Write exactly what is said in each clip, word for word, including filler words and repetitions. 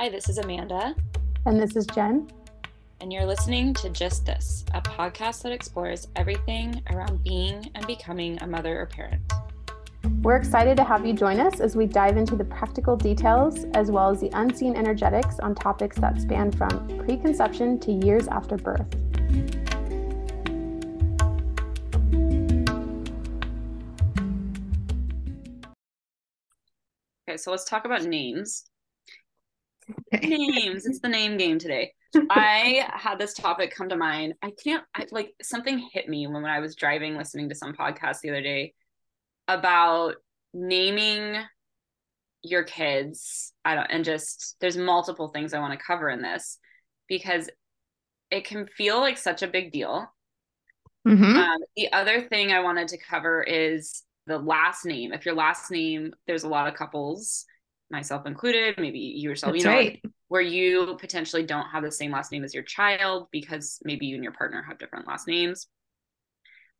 Hi, this is Amanda. And this is Jen. And you're listening to Just This, a podcast that explores everything around being and becoming a mother or parent. We're excited to have you join us as we dive into the practical details, as well as the unseen energetics on topics that span from preconception to years after birth. Okay, so let's talk about names. Okay. Names. It's the name game today. I had this topic come to mind. I can't, I, like, something hit me when, when I was driving, listening to some podcast the other day about naming your kids. I don't, and just, there's multiple things I want to cover in this because it can feel like such a big deal. Mm-hmm. Um, the other thing I wanted to cover is the last name. If your last name, there's a lot of couples, myself included, maybe you yourself, That's you know, right. where you potentially don't have the same last name as your child because maybe you and your partner have different last names.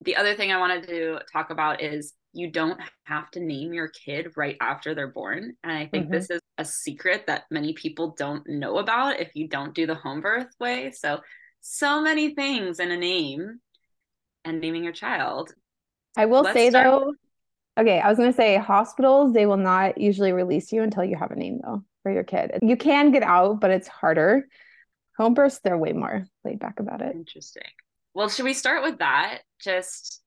The other thing I wanted to talk about is you don't have to name your kid right after they're born. And I think mm-hmm. this is a secret that many people don't know about if you don't do the home birth way. So, so many things in a name and naming your child. I will Let's say start- though, Okay, I was going to say hospitals, they will not usually release you until you have a name, though, for your kid. You can get out, but it's harder. Home births, they're way more laid back about it. Interesting. Well, should we start with that? Just,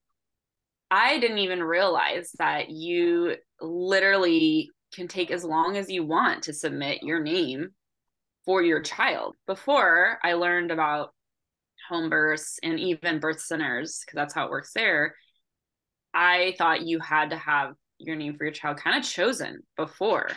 I didn't even realize that you literally can take as long as you want to submit your name for your child. Before, I learned about home births and even birth centers, because that's how it works there. I thought you had to have your name for your child kind of chosen before.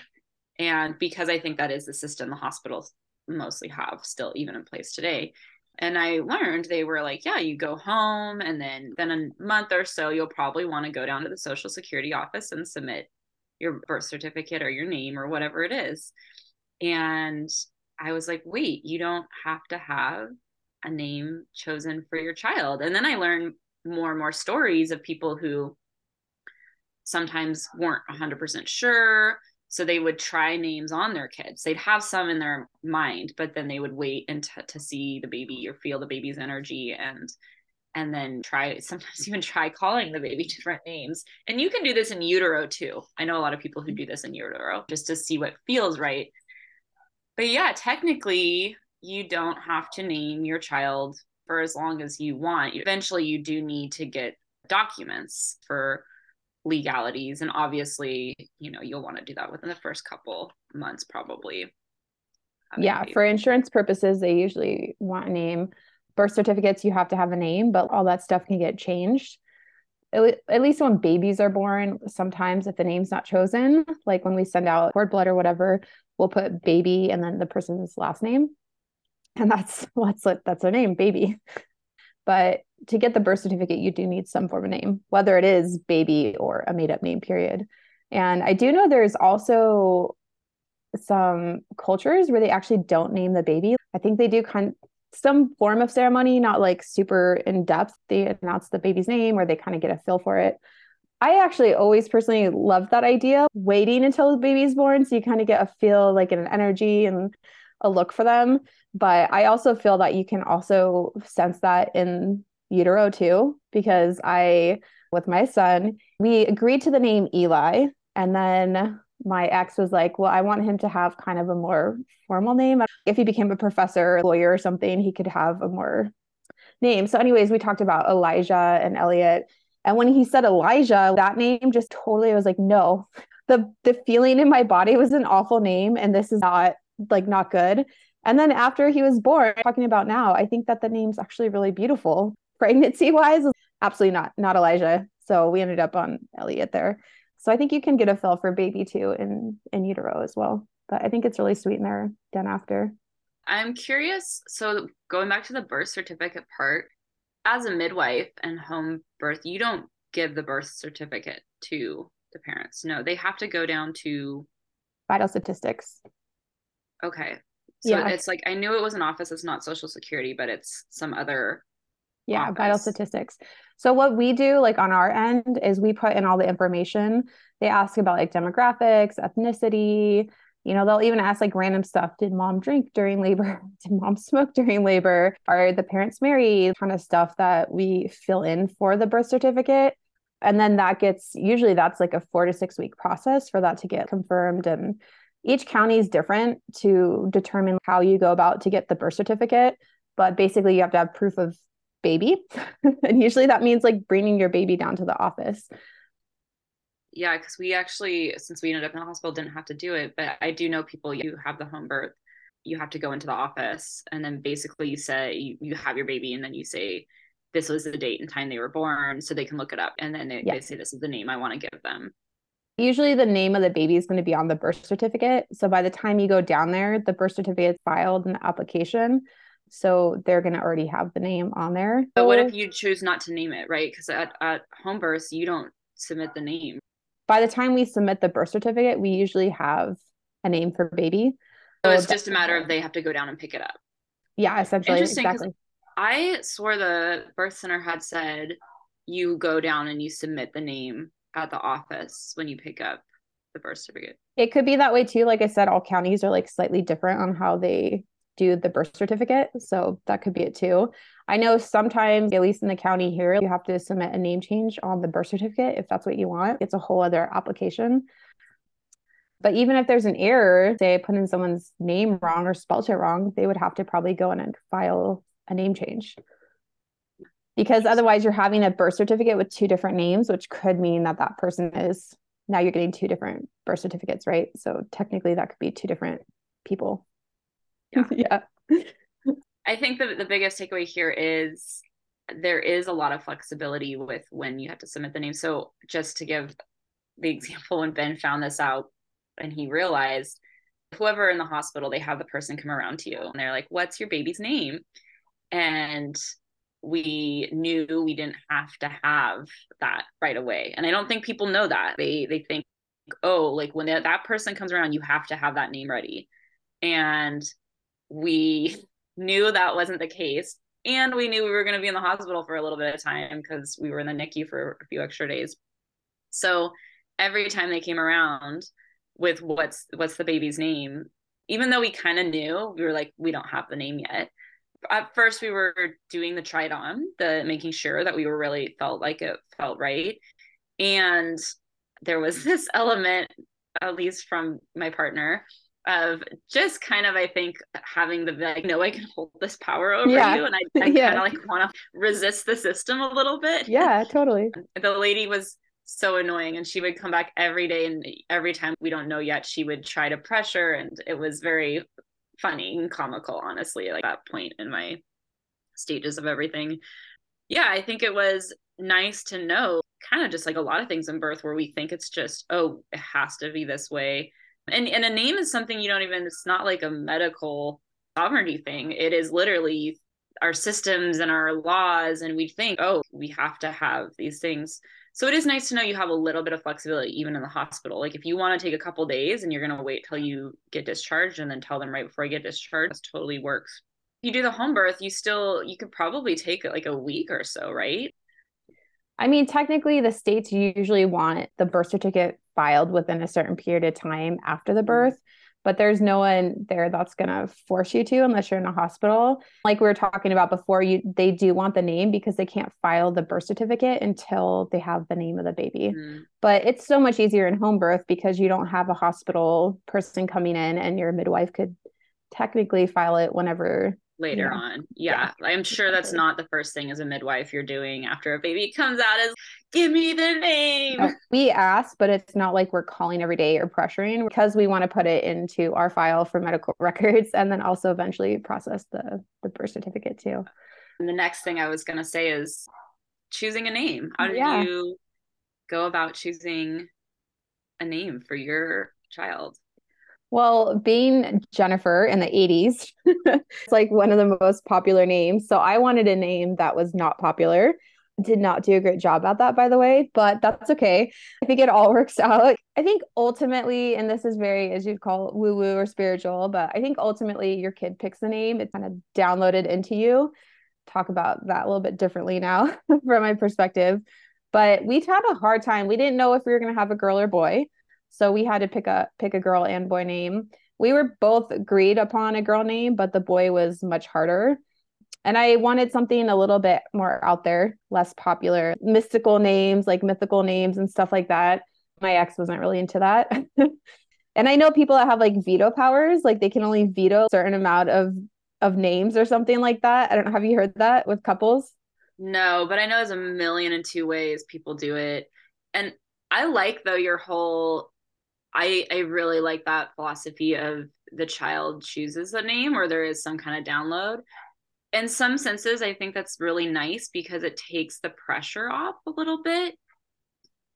And because I think that is the system the hospitals mostly have still even in place today. And I learned they were like, yeah, you go home and then, then a month or so, you'll probably want to go down to the Social Security office and submit your birth certificate or your name or whatever it is. And I was like, wait, you don't have to have a name chosen for your child. And then I learned more and more stories of people who sometimes weren't one hundred percent sure. So they would try names on their kids. They'd have some in their mind, but then they would wait and t- to see the baby or feel the baby's energy and and then try, sometimes even try calling the baby different names. And you can do this in utero too. I know a lot of people who do this in utero just to see what feels right. But yeah, technically you don't have to name your child for as long as you want. Eventually you do need to get documents for legalities. And obviously, you know, you'll want to do that within the first couple months, probably. Yeah. For insurance purposes, they usually want a name. Birth certificates, you have to have a name, but all that stuff can get changed. At, at least when babies are born, sometimes if the name's not chosen, like when we send out cord blood or whatever, we'll put baby and then the person's last name. And that's what's that's their name, baby. But to get the birth certificate, you do need some form of name, whether it is baby or a made up name, period. And I do know there's also some cultures where they actually don't name the baby. I think they do kind of some form of ceremony, not like super in depth. They announce the baby's name or they kind of get a feel for it. I actually always personally love that idea, waiting until the baby's born. So you kind of get a feel like an energy and a look for them. But I also feel that you can also sense that in utero too, because I, with my son, we agreed to the name Eli. And then my ex was like, well, I want him to have kind of a more formal name. If he became a professor or lawyer or something, he could have a more name. So anyways, we talked about Elijah and Elliot. And when he said Elijah, that name just totally, I was like, no, the, the feeling in my body was an awful name. And this is not like, not good. And then after he was born, talking about now, I think that the name's actually really beautiful. Pregnancy wise, absolutely not, not Elijah. So we ended up on Elliot there. So I think you can get a feel for baby too in, in utero as well. But I think it's really sweet in there done after. I'm curious. So going back to the birth certificate part, as a midwife and home birth, you don't give the birth certificate to the parents. No, they have to go down to vital statistics. Okay. So yeah. It's like, I knew it was an office. It's not Social Security, but it's some other. Yeah. Office. Vital statistics. So what we do like on our end is we put in all the information. They ask about like demographics, ethnicity, You know, they'll even ask like random stuff. Did mom drink during labor? Did mom smoke during labor? Are the parents married? Kind of stuff that we fill in for the birth certificate. And then that gets, usually that's like a four to six week process for that to get confirmed. And each county is different to determine how you go about to get the birth certificate. But basically you have to have proof of baby. And usually that means like bringing your baby down to the office. Yeah, because we actually, since we ended up in the hospital, didn't have to do it. But I do know people who have the home birth. You have to go into the office and then basically you say you, you have your baby and then you say, this was the date and time they were born, so they can look it up. And then they, yeah. they say, this is the name I want to give them. Usually the name of the baby is going to be on the birth certificate. So by the time you go down there, the birth certificate is filed in the application. So they're going to already have the name on there. But what if you choose not to name it, right? Because at, at home births, you don't submit the name. By the time we submit the birth certificate, we usually have a name for baby. So it's just a matter of they have to go down and pick it up. Yeah, essentially. Interesting, exactly. I swore the birth center had said you go down and you submit the name at the office when you pick up the birth certificate. It could be that way too. Like I said, all counties are like slightly different on how they do the birth certificate. So that could be it too. I know sometimes, at least in the county here, you have to submit a name change on the birth certificate if that's what you want. It's a whole other application. But even if there's an error, say I put in someone's name wrong or spelled it wrong, they would have to probably go in and file a name change, because otherwise you're having a birth certificate with two different names, which could mean that that person is, now you're getting two different birth certificates, right? So technically that could be two different people. Yeah. yeah. I think that the biggest takeaway here is there is a lot of flexibility with when you have to submit the name. So just to give the example, when Ben found this out and he realized whoever in the hospital, they have the person come around to you and they're like, what's your baby's name? And we knew we didn't have to have that right away. And I don't think people know that. They they think, oh, like when that person comes around, you have to have that name ready. And we knew that wasn't the case. And we knew we were going to be in the hospital for a little bit of time because we were in the N I C U for a few extra days. So every time they came around with what's, what's the baby's name, even though we kind of knew, we were like, we don't have the name yet. At first we were doing the tried on, the making sure that we were really felt like it felt right. And there was this element, at least from my partner, of just kind of, I think, having the, like, no, I can hold this power over yeah. you. And I, I yeah. kind of like want to resist the system a little bit. Yeah, totally. The lady was so annoying and she would come back every day, and every time we don't know yet, she would try to pressure. And it was very funny and comical, honestly, like that point in my stages of everything. Yeah, I think it was nice to know, kind of just like a lot of things in birth where we think it's just, oh, it has to be this way. And and a name is something you don't even, it's not like a medical sovereignty thing. It is literally our systems and our laws. And we think, oh, we have to have these things. So it is nice to know you have a little bit of flexibility, even in the hospital. Like if you want to take a couple days and you're going to wait till you get discharged and then tell them right before I get discharged, this totally works. If you do the home birth, you still, you could probably take like a week or so, right? I mean, technically the states usually want the birth certificate filed within a certain period of time after the birth, but there's no one there that's going to force you to, unless you're in a hospital. Like we were talking about before, you, they do want the name because they can't file the birth certificate until they have the name of the baby. Mm. But it's so much easier in home birth because you don't have a hospital person coming in, and your midwife could technically file it whenever later you know. on. Yeah. yeah. I'm sure that's not the first thing as a midwife you're doing after a baby comes out is give me the name. We ask, but it's not like we're calling every day or pressuring, because we want to put it into our file for medical records and then also eventually process the, the birth certificate too. And the next thing I was going to say is choosing a name. How do yeah. you go about choosing a name for your child? Well, being Jennifer in the eighties, it's like one of the most popular names. So I wanted a name that was not popular. Did not do a great job at that, by the way, but that's okay. I think it all works out. I think ultimately, and this is very, as you'd call it, woo-woo or spiritual, but I think ultimately your kid picks the name. It's kind of downloaded into you. Talk about that a little bit differently now from my perspective, but we had a hard time. We didn't know if we were going to have a girl or boy. So we had to pick a pick a girl and boy name. We were both agreed upon a girl name, but the boy was much harder. And I wanted something a little bit more out there, less popular, mystical names, like mythical names and stuff like that. My ex wasn't really into that. And I know people that have like veto powers, like they can only veto a certain amount of, of names or something like that. I don't know. Have you heard that with couples? No, but I know there's a million and two ways people do it. And I like though your whole, I, I really like that philosophy of the child chooses a name or there is some kind of download. In some senses, I think that's really nice because it takes the pressure off a little bit.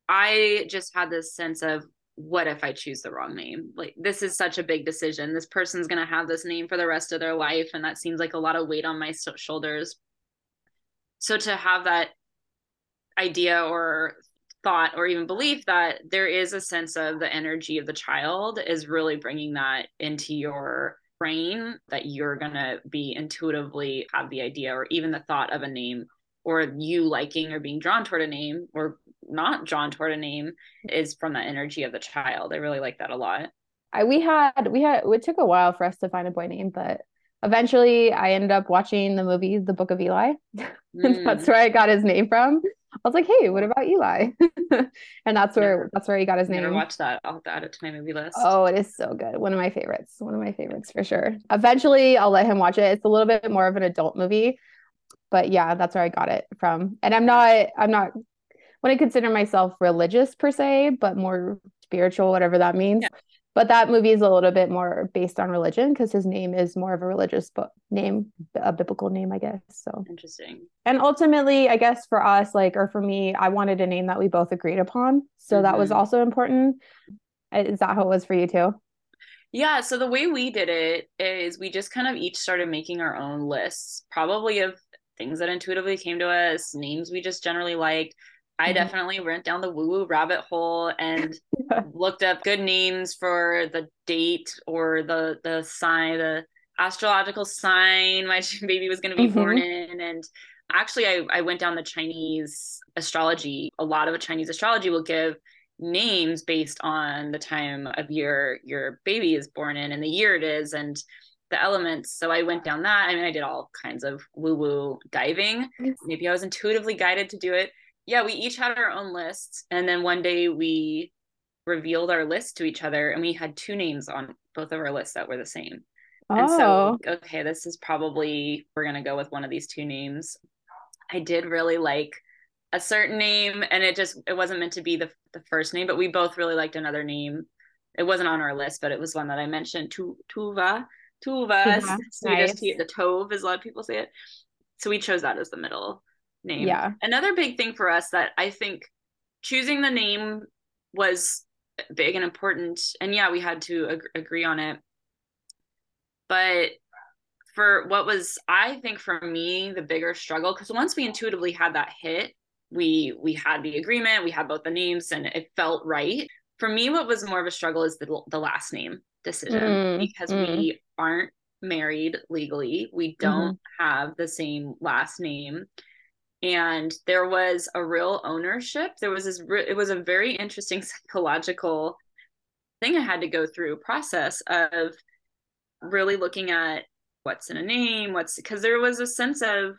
I just had this sense of, what if I choose the wrong name? Like, this is such a big decision. This person's going to have this name for the rest of their life. And that seems like a lot of weight on my shoulders. So to have that idea or thought or even belief that there is a sense of the energy of the child is really bringing that into your brain, that you're going to be intuitively have the idea or even the thought of a name, or you liking or being drawn toward a name or not drawn toward a name is from the energy of the child. I really like that a lot. I, we had, we had, it took a while for us to find a boy name, but eventually I ended up watching the movie, The Book of Eli. Mm. That's where I got his name from. I was like, hey, what about Eli? And that's where, never, that's where he got his name. Never watched that. I'll have to add it to my movie list. Oh, it is so good. One of my favorites. One of my favorites for sure. Eventually I'll let him watch it. It's a little bit more of an adult movie, but yeah, that's where I got it from. And I'm not, I'm not, wouldn't consider myself religious per se, but more spiritual, whatever that means. Yeah. But that movie is a little bit more based on religion because his name is more of a religious book name, a biblical name, I guess. So interesting. And ultimately, I guess for us, like, or for me, I wanted a name that we both agreed upon. So mm-hmm. that was also important. Is that how it was for you too? Yeah. So the way we did it is we just kind of each started making our own lists, probably of things that intuitively came to us, names we just generally liked. I definitely went down the woo-woo rabbit hole and looked up good names for the date or the the sign, the astrological sign my baby was going to be mm-hmm. born in. And actually, I, I went down the Chinese astrology. A lot of Chinese astrology will give names based on the time of year your baby is born in and the year it is and the elements. So I went down that. I mean, I did all kinds of woo-woo diving. Maybe I was intuitively guided to do it. Yeah, we each had our own lists. And then one day we revealed our list to each other and we had two names on both of our lists that were the same. Oh. And so, okay, this is probably, we're going to go with one of these two names. I did really like a certain name and it just, it wasn't meant to be the, the first name, but we both really liked another name. It wasn't on our list, but it was one that I mentioned, tu- Tuva, Tuva, yeah, nice. The Tove, as a lot of people say it. So we chose that as the middle name. Yeah. Another big thing for us that I think choosing the name was big and important. And yeah, we had to ag- agree on it. But for what was, I think for me, the bigger struggle, because once we intuitively had that hit, we, we had the agreement, we had both the names and it felt right. For me, what was more of a struggle is the, the last name decision mm, because mm. we aren't married legally. We don't mm-hmm. have the same last name. And there was a real ownership. There was this, re- it was a very interesting psychological thing I had to go through, process of really looking at what's in a name, what's, because there was a sense of,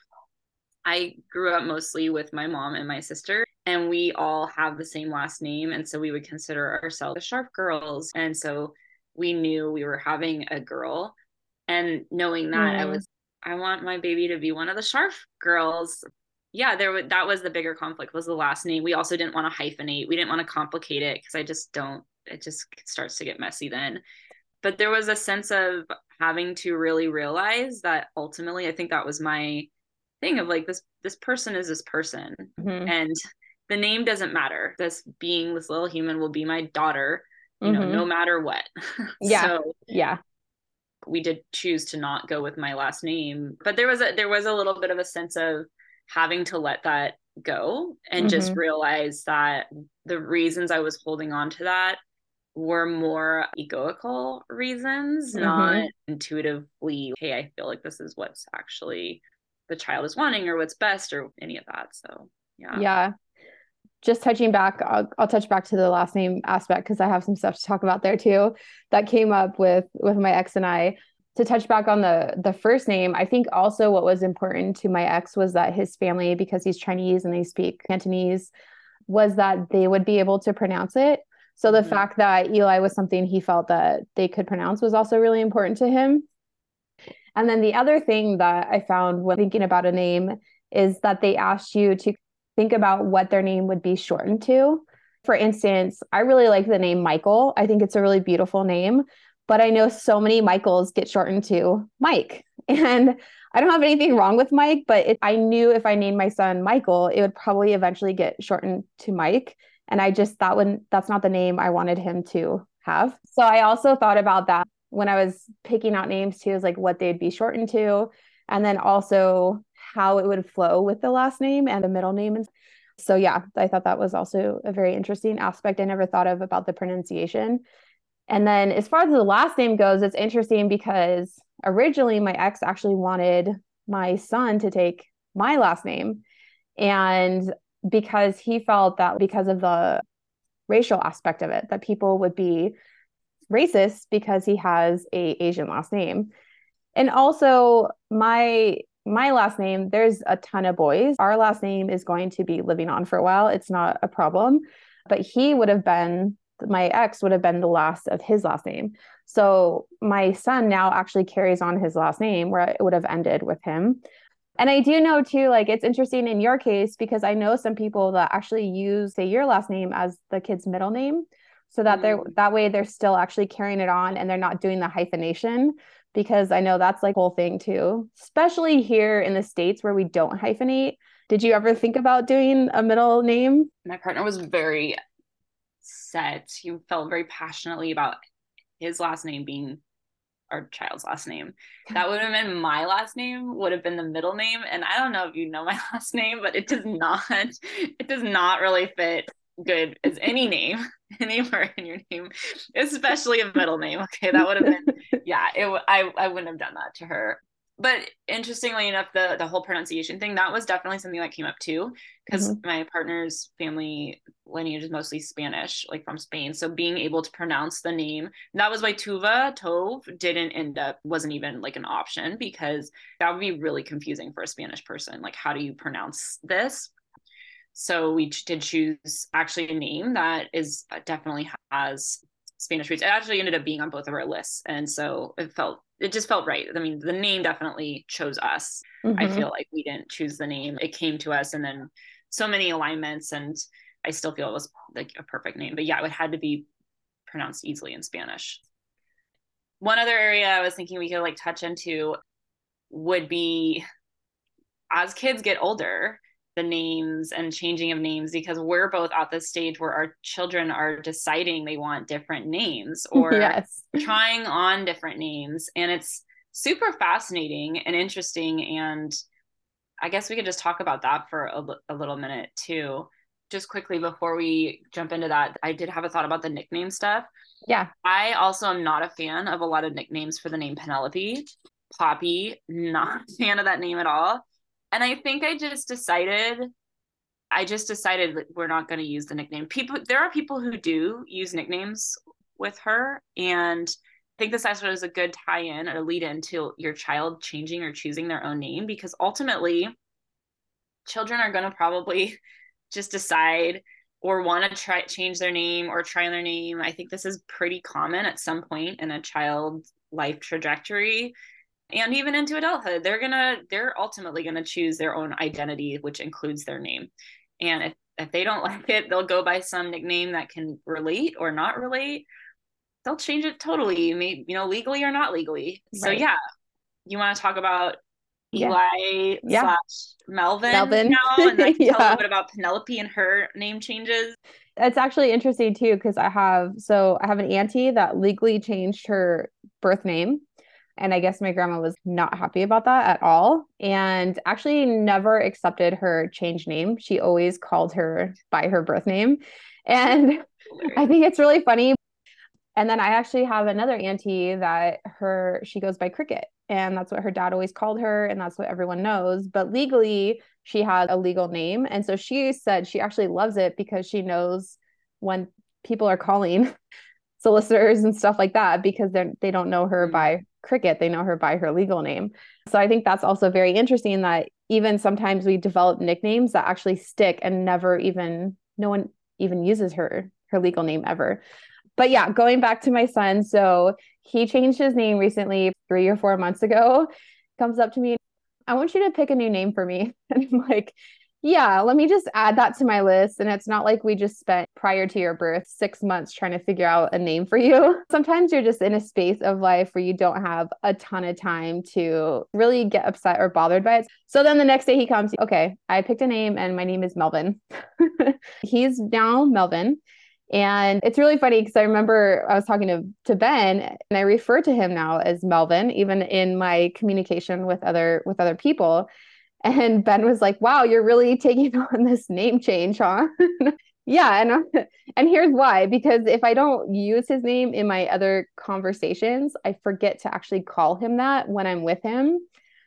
I grew up mostly with my mom and my sister, and we all have the same last name. And so we would consider ourselves the Sharp girls. And so we knew we were having a girl. And knowing that, mm. I was, I want my baby to be one of the Sharp girls. Yeah, there was, that was the bigger conflict, was the last name. We also didn't want to hyphenate. We didn't want to complicate it because I just don't, it just starts to get messy then. But there was a sense of having to really realize that ultimately, I think that was my thing of like, this, this person is this person. Mm-hmm. And the name doesn't matter. This being, this little human will be my daughter, you mm-hmm. know, no matter what. Yeah. So, yeah. We did choose to not go with my last name, but there was a, there was a little bit of a sense of having to let that go and mm-hmm. just realize that the reasons I was holding on to that were more egoical reasons, mm-hmm. not intuitively, hey, I feel like this is what's actually the child is wanting or what's best or any of that. So yeah. Yeah. just touching back, I'll, I'll touch back to the last name aspect because I have some stuff to talk about there too that came up with with my ex and I. To touch back on the the first name, I think also what was important to my ex was that his family, because he's Chinese and they speak Cantonese, was that they would be able to pronounce it. So the mm-hmm. fact that Eli was something he felt that they could pronounce was also really important to him. And then the other thing that I found when thinking about a name is that they asked you to think about what their name would be shortened to. For instance, I really like the name Michael. I think it's a really beautiful name, but I know so many Michaels get shortened to Mike. And I don't have anything wrong with Mike, but it, I knew if I named my son Michael, it would probably eventually get shortened to Mike. And I just thought when, that's not the name I wanted him to have. So I also thought about that when I was picking out names too, is like what they'd be shortened to. And then also how it would flow with the last name and the middle name. And so, yeah, I thought that was also a very interesting aspect I never thought of about the pronunciation. And then as far as the last name goes, it's interesting because originally my ex actually wanted my son to take my last name. And because he felt that because of the racial aspect of it, that people would be racist because he has a Asian last name. And also my, my last name, there's a ton of boys. Our last name is going to be living on for a while. It's not a problem, but he would have been, my ex would have been the last of his last name. So my son now actually carries on his last name where it would have ended with him. And I do know too, like it's interesting in your case, because I know some people that actually use, say, your last name as the kid's middle name. So that they're, that way they're still actually carrying it on and they're not doing the hyphenation, because I know that's like a whole thing too, especially here in the States where we don't hyphenate. Did you ever think about doing a middle name? My partner was very set. He felt very passionately about his last name being our child's last name. That would have been my last name, would have been the middle name. And I don't know if you know my last name, but it does not, it does not really fit good as any name anywhere in your name, especially a middle name. Okay, that would have been, yeah, it, I, I wouldn't have done that to her. But interestingly enough, the the whole pronunciation thing, that was definitely something that came up too, because mm-hmm. my partner's family lineage is mostly Spanish, like from Spain. So being able to pronounce the name, that was why Tuva, Tove, didn't end up, wasn't even like an option, because that would be really confusing for a Spanish person. Like, how do you pronounce this? So we did choose actually a name that is definitely has Spanish roots. It actually ended up being on both of our lists. And so it felt, it just felt right. I mean, the name definitely chose us. Mm-hmm. I feel like we didn't choose the name. It came to us, and then so many alignments, and I still feel it was like a perfect name, but yeah, it had to be pronounced easily in Spanish. One other area I was thinking we could like touch into would be as kids get older, the names and changing of names, because we're both at this stage where our children are deciding they want different names or yes. trying on different names. And it's super fascinating and interesting. And I guess we could just talk about that for a, a little minute too. Just quickly before we jump into that, I did have a thought about the nickname stuff. Yeah. I also am not a fan of a lot of nicknames for the name Penelope. Poppy, not a fan of that name at all. And I think I just decided, I just decided that we're not going to use the nickname. People, there are people who do use nicknames with her. And I think this actually is a good tie-in or lead-in to your child changing or choosing their own name, because ultimately children are going to probably just decide or want to try change their name or try their name. I think this is pretty common at some point in a child's life trajectory. And even into adulthood, they're gonna, they're ultimately gonna choose their own identity, which includes their name. And if, if they don't like it, they'll go by some nickname that can relate or not relate. They'll change it totally, maybe, you know, legally or not legally. Right. So yeah, you want to talk about yeah. Eli yeah. slash Melvin, Melvin now, and then yeah. tell a little bit about Penelope and her name changes. It's actually interesting too, because I have so I have an auntie that legally changed her birth name. And I guess my grandma was not happy about that at all, and actually never accepted her changed name. She always called her by her birth name. And I think it's really funny. And then I actually have another auntie that her, she goes by Cricket, and that's what her dad always called her. And that's what everyone knows. But legally she has a legal name. And so she said she actually loves it because she knows when people are calling solicitors and stuff like that, because they're, they don't know her by Cricket. They know her by her legal name. So I think that's also very interesting that even sometimes we develop nicknames that actually stick and never even, no one even uses her, her legal name ever. But yeah, going back to my son. So he changed his name recently, three or four months ago, comes up to me, I want you to pick a new name for me. And I'm like, yeah, let me just add that to my list. And it's not like we just spent prior to your birth six months trying to figure out a name for you. Sometimes you're just in a space of life where you don't have a ton of time to really get upset or bothered by it. So then the next day he comes, okay, I picked a name and my name is Melvin. He's now Melvin. And it's really funny because I remember I was talking to, to Ben, and I refer to him now as Melvin, even in my communication with other with other people. And Ben was like, wow, you're really taking on this name change, huh? Yeah. And, and here's why, because if I don't use his name in my other conversations, I forget to actually call him that when I'm with him.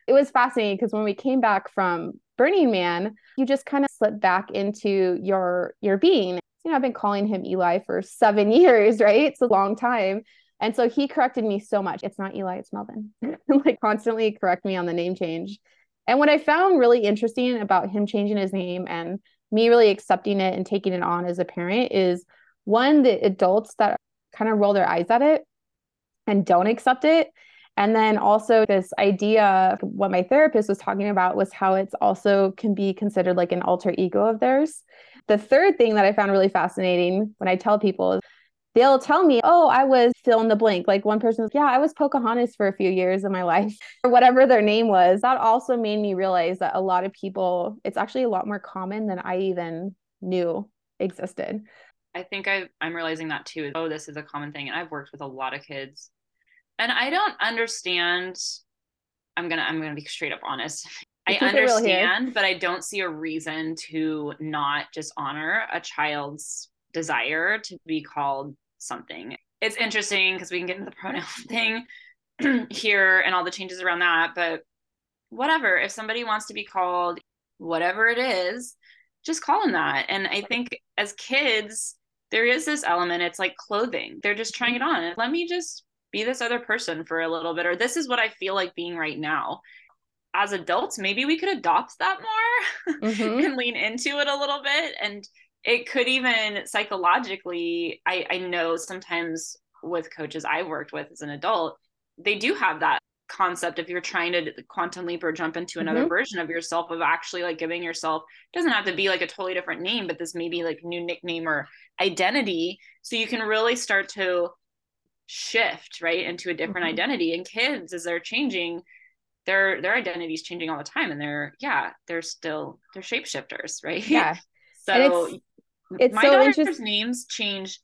It was fascinating because when we came back from Burning Man, you just kind of slip back into your your being. You know, I've been calling him Eli for seven years, right? It's a long time. And so he corrected me so much. It's not Eli, it's Melvin. Like constantly correct me on the name change. And what I found really interesting about him changing his name and me really accepting it and taking it on as a parent is, one, the adults that kind of roll their eyes at it and don't accept it. And then also this idea, what my therapist was talking about was how it's also can be considered like an alter ego of theirs. The third thing that I found really fascinating when I tell people is they'll tell me, oh, I was fill in the blank. Like one person was, yeah, I was Pocahontas for a few years of my life, or whatever their name was. That also made me realize that a lot of people, it's actually a lot more common than I even knew existed. I think I, I'm realizing that too. Oh, this is a common thing. And I've worked with a lot of kids and I don't understand. I'm going to, I'm going to be straight up honest. I understand, but I don't see a reason to not just honor a child's desire to be called something. It's interesting because we can get into the pronoun thing here and all the changes around that, but whatever, if somebody wants to be called whatever it is, just call them that. And I think as kids, there is this element, it's like clothing. They're just trying it on. Let me just be this other person for a little bit, or this is what I feel like being right now. As adults, maybe we could adopt that more mm-hmm. and lean into it a little bit. And it could even psychologically, I, I know sometimes with coaches I worked with as an adult, they do have that concept if you're trying to quantum leap or jump into another mm-hmm. version of yourself, of actually like giving yourself, doesn't have to be like a totally different name, but this maybe like new nickname or identity. So you can really start to shift right into a different mm-hmm. identity. And kids, as they're changing, their their identity is changing all the time, and they're yeah they're still they're shapeshifters, right? Yeah. So it's, it's my so daughter's interest- names change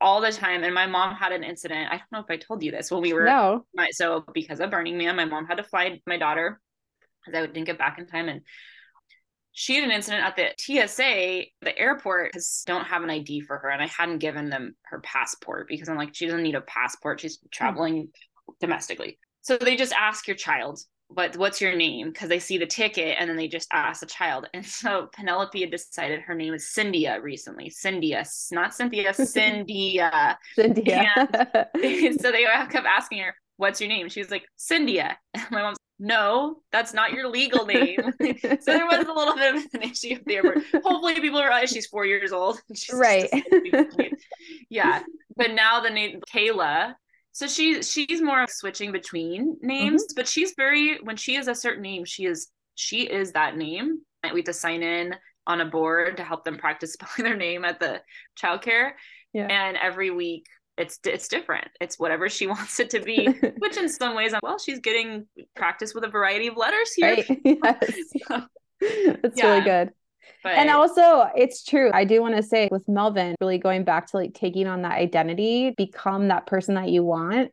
all the time, and my mom had an incident. I don't know if I told you this when we were no. my, so because of Burning Man, my mom had to fly my daughter because I didn't get back in time, and she had an incident at the T S A, the airport, because don't have an I D for her, and I hadn't given them her passport because I'm like, she doesn't need a passport, she's traveling mm-hmm. domestically. So they just ask your child, what, what's your name? Because they see the ticket and then they just ask the child. And so Penelope had decided her name is Cindia recently. Cindia, not Cynthia, Cindia. Cindia. And so they kept asking her, what's your name? She was like, Cindia. And my mom's like, no, that's not your legal name. So there was a little bit of an issue there. But hopefully people realize she's four years old. She's right. Yeah. But now the name Kayla. So she, she's more switching between names, mm-hmm. but she's very, when she is a certain name, she is, she is that name. We have to sign in on a board to help them practice spelling their name at the childcare. Yeah. And every week it's, it's different. It's whatever she wants it to be, which in some ways, I'm, well, she's getting practice with a variety of letters here. Right. Yes. So, that's yeah. really good. But, and also it's true. I do want to say with Melvin, really going back to like taking on that identity, become that person that you want.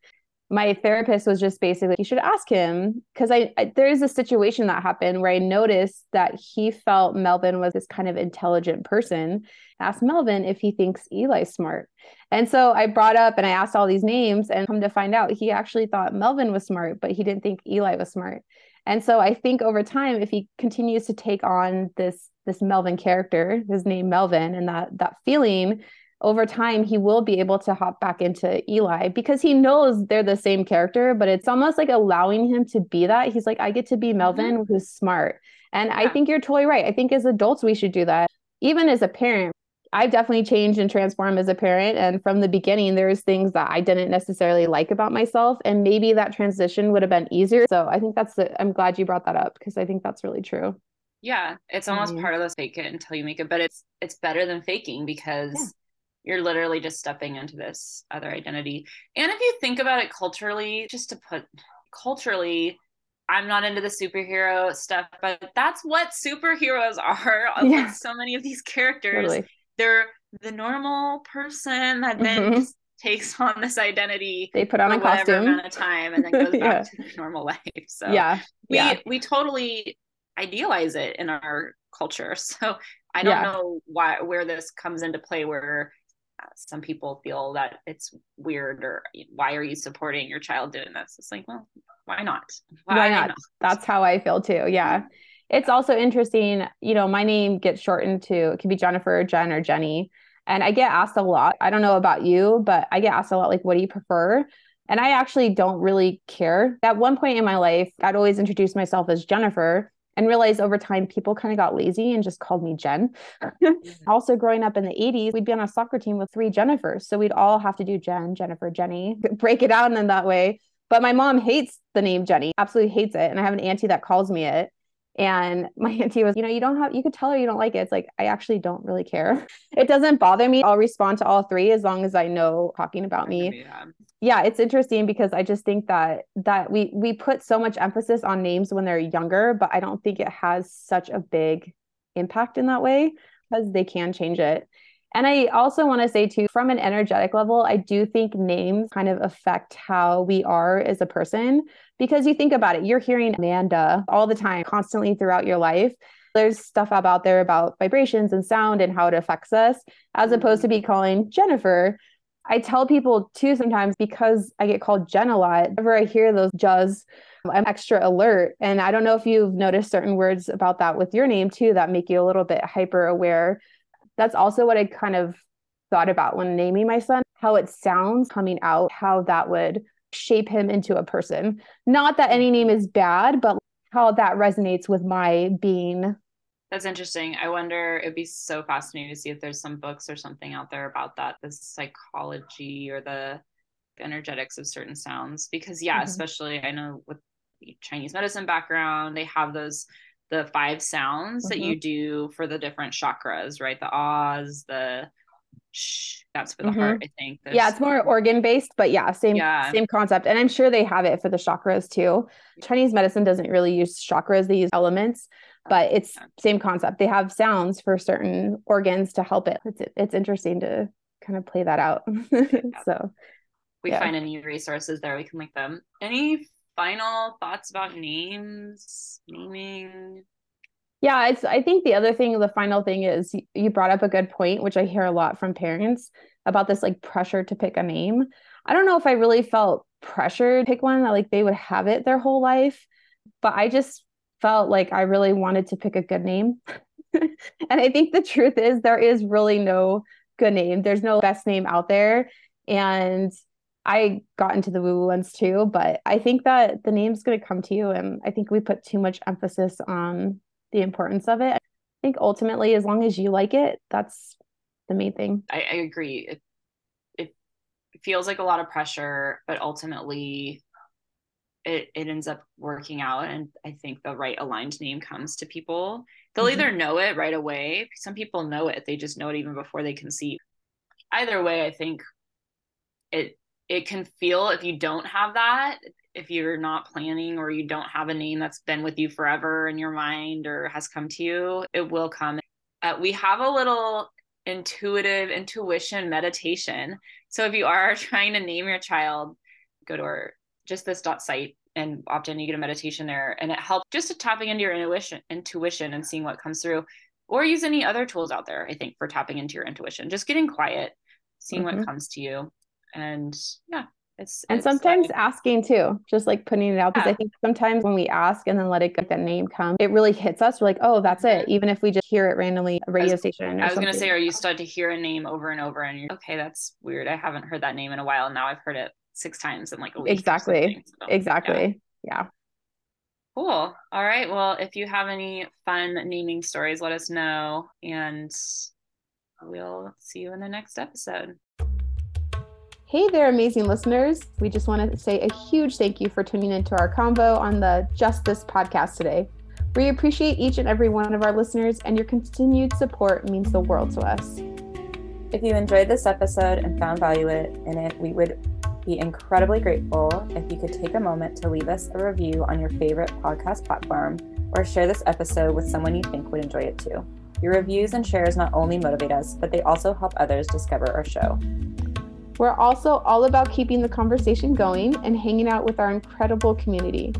my therapist was just basically, you should ask him, because I, I there is a situation that happened where I noticed that he felt Melvin was this kind of intelligent person. I asked Melvin if he thinks Eli's smart. And so I brought up and I asked all these names, and come to find out, he actually thought Melvin was smart, but he didn't think Eli was smart. And so I think over time, if he continues to take on this this Melvin character, his name Melvin, and that that feeling, over time, he will be able to hop back into Eli, because he knows they're the same character, but it's almost like allowing him to be that. He's like, I get to be Melvin, mm-hmm. who's smart. And yeah. I think you're totally right. I think as adults, we should do that. Even as a parent, I've definitely changed and transformed as a parent. And from the beginning, there's things that I didn't necessarily like about myself. And maybe that transition would have been easier. So I think that's the, I'm glad you brought that up, because I think that's really true. Yeah. It's almost mm-hmm. part of this fake it until you make it, but it's, it's better than faking, because yeah. you're literally just stepping into this other identity. And if you think about it culturally, just to put culturally, I'm not into the superhero stuff, but that's what superheroes are. Yeah. Like so many of these characters, totally. They're the normal person that then mm-hmm. takes on this identity. They put on a costume amount of time and then goes yeah. back to their normal life. So yeah. we yeah. we totally idealize it in our culture. So I don't yeah. know why where this comes into play, where some people feel that it's weird, or why are you supporting your child doing this? It's like, well, why not? Why, why not? not? That's how I feel too. Yeah. It's also interesting. You know, my name gets shortened to, it could be Jennifer or Jen or Jenny. And I get asked a lot. I don't know about you, but I get asked a lot, like, what do you prefer? And I actually don't really care. At one point in my life, I'd always introduce myself as Jennifer, and realized over time, people kind of got lazy and just called me Jen. Also, growing up in the eighties, we'd be on a soccer team with three Jennifers. So we'd all have to do Jen, Jennifer, Jenny, break it out in that way. But my mom hates the name Jenny, absolutely hates it. And I have an auntie that calls me it. And my auntie was, you know, you don't have, you could tell her you don't like it. It's like, I actually don't really care. It doesn't bother me. I'll respond to all three as long as I know talking about me. Yeah. yeah, it's interesting, because I just think that that we we put so much emphasis on names when they're younger, but I don't think it has such a big impact in that way, because they can change it. And I also want to say too, from an energetic level, I do think names kind of affect how we are as a person, because you think about it, you're hearing Amanda all the time, constantly throughout your life. There's stuff up out there about vibrations and sound and how it affects us, as opposed to be calling Jennifer. I tell people too sometimes, because I get called Jen a lot, whenever I hear those Juz, I'm extra alert. And I don't know if you've noticed certain words about that with your name too, that make you a little bit hyper aware. That's also what I kind of thought about when naming my son, how it sounds coming out, how that would shape him into a person. Not that any name is bad, but how that resonates with my being. That's interesting. I wonder, it'd be so fascinating to see if there's some books or something out there about that, the psychology or the energetics of certain sounds. Because yeah, mm-hmm. especially I know with the Chinese medicine background, they have those the five sounds mm-hmm. that you do for the different chakras, right? The ahs, the shh, that's for the mm-hmm. heart, I think. There's... Yeah, it's more organ-based, but yeah, same yeah. same concept. And I'm sure they have it for the chakras too. Chinese medicine doesn't really use chakras, they use elements, but it's yeah. same concept. They have sounds for certain organs to help it. It's, it's interesting to kind of play that out. Yeah. So we yeah. find any resources there, we can link them. Any final thoughts about names, naming? Yeah, it's, I think the other thing, the final thing is you brought up a good point, which I hear a lot from parents about this, like pressure to pick a name. I don't know if I really felt pressure to pick one that like they would have it their whole life, but I just felt like I really wanted to pick a good name. And I think the truth is there is really no good name. There's no best name out there. And I got into the woo-woo ones too, but I think that the name's going to come to you. And I think we put too much emphasis on the importance of it. I think ultimately, as long as you like it, that's the main thing. I, I agree. It, it feels like a lot of pressure, but ultimately it, it ends up working out. And I think the right aligned name comes to people. They'll mm-hmm. either know it right away. Some people know it. They just know it even before they conceive. Either way, I think it, It can feel, if you don't have that, if you're not planning or you don't have a name that's been with you forever in your mind or has come to you, it will come. Uh, we have a little intuitive intuition meditation. So if you are trying to name your child, go to our just this dot site and opt in. You get a meditation there, and it helps just to tapping into your intuition, intuition and seeing what comes through, or use any other tools out there, I think, for tapping into your intuition, just getting quiet, seeing mm-hmm. what comes to you. And yeah, it's, and it's sometimes like, asking too, just like putting it out. Because yeah. I think sometimes when we ask and then let it get that name come, it really hits us. We're like, oh, that's it. Even if we just hear it randomly, a radio I was, station. Or I was going to say, or you start to hear a name over and over and you're okay, that's weird. I haven't heard that name in a while. And now I've heard it six times in like a week. Exactly. So, exactly. Yeah. yeah. Cool. All right. Well, if you have any fun naming stories, let us know, and we'll see you in the next episode. Hey there, amazing listeners. We just want to say a huge thank you for tuning into our convo on the Just This podcast today. We appreciate each and every one of our listeners, and your continued support means the world to us. If you enjoyed this episode and found value in it, we would be incredibly grateful if you could take a moment to leave us a review on your favorite podcast platform, or share this episode with someone you think would enjoy it too. Your reviews and shares not only motivate us, but they also help others discover our show. We're also all about keeping the conversation going and hanging out with our incredible community.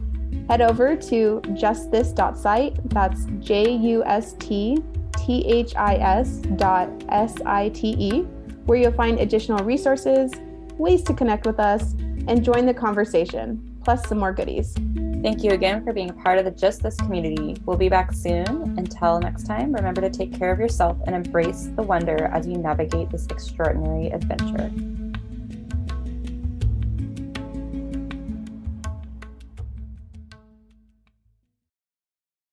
Head over to just this dot site, that's J U S T T H I S dot S I T E, where you'll find additional resources, ways to connect with us, and join the conversation, plus some more goodies. Thank you again for being a part of the Just This community. We'll be back soon. Until next time, remember to take care of yourself and embrace the wonder as you navigate this extraordinary adventure.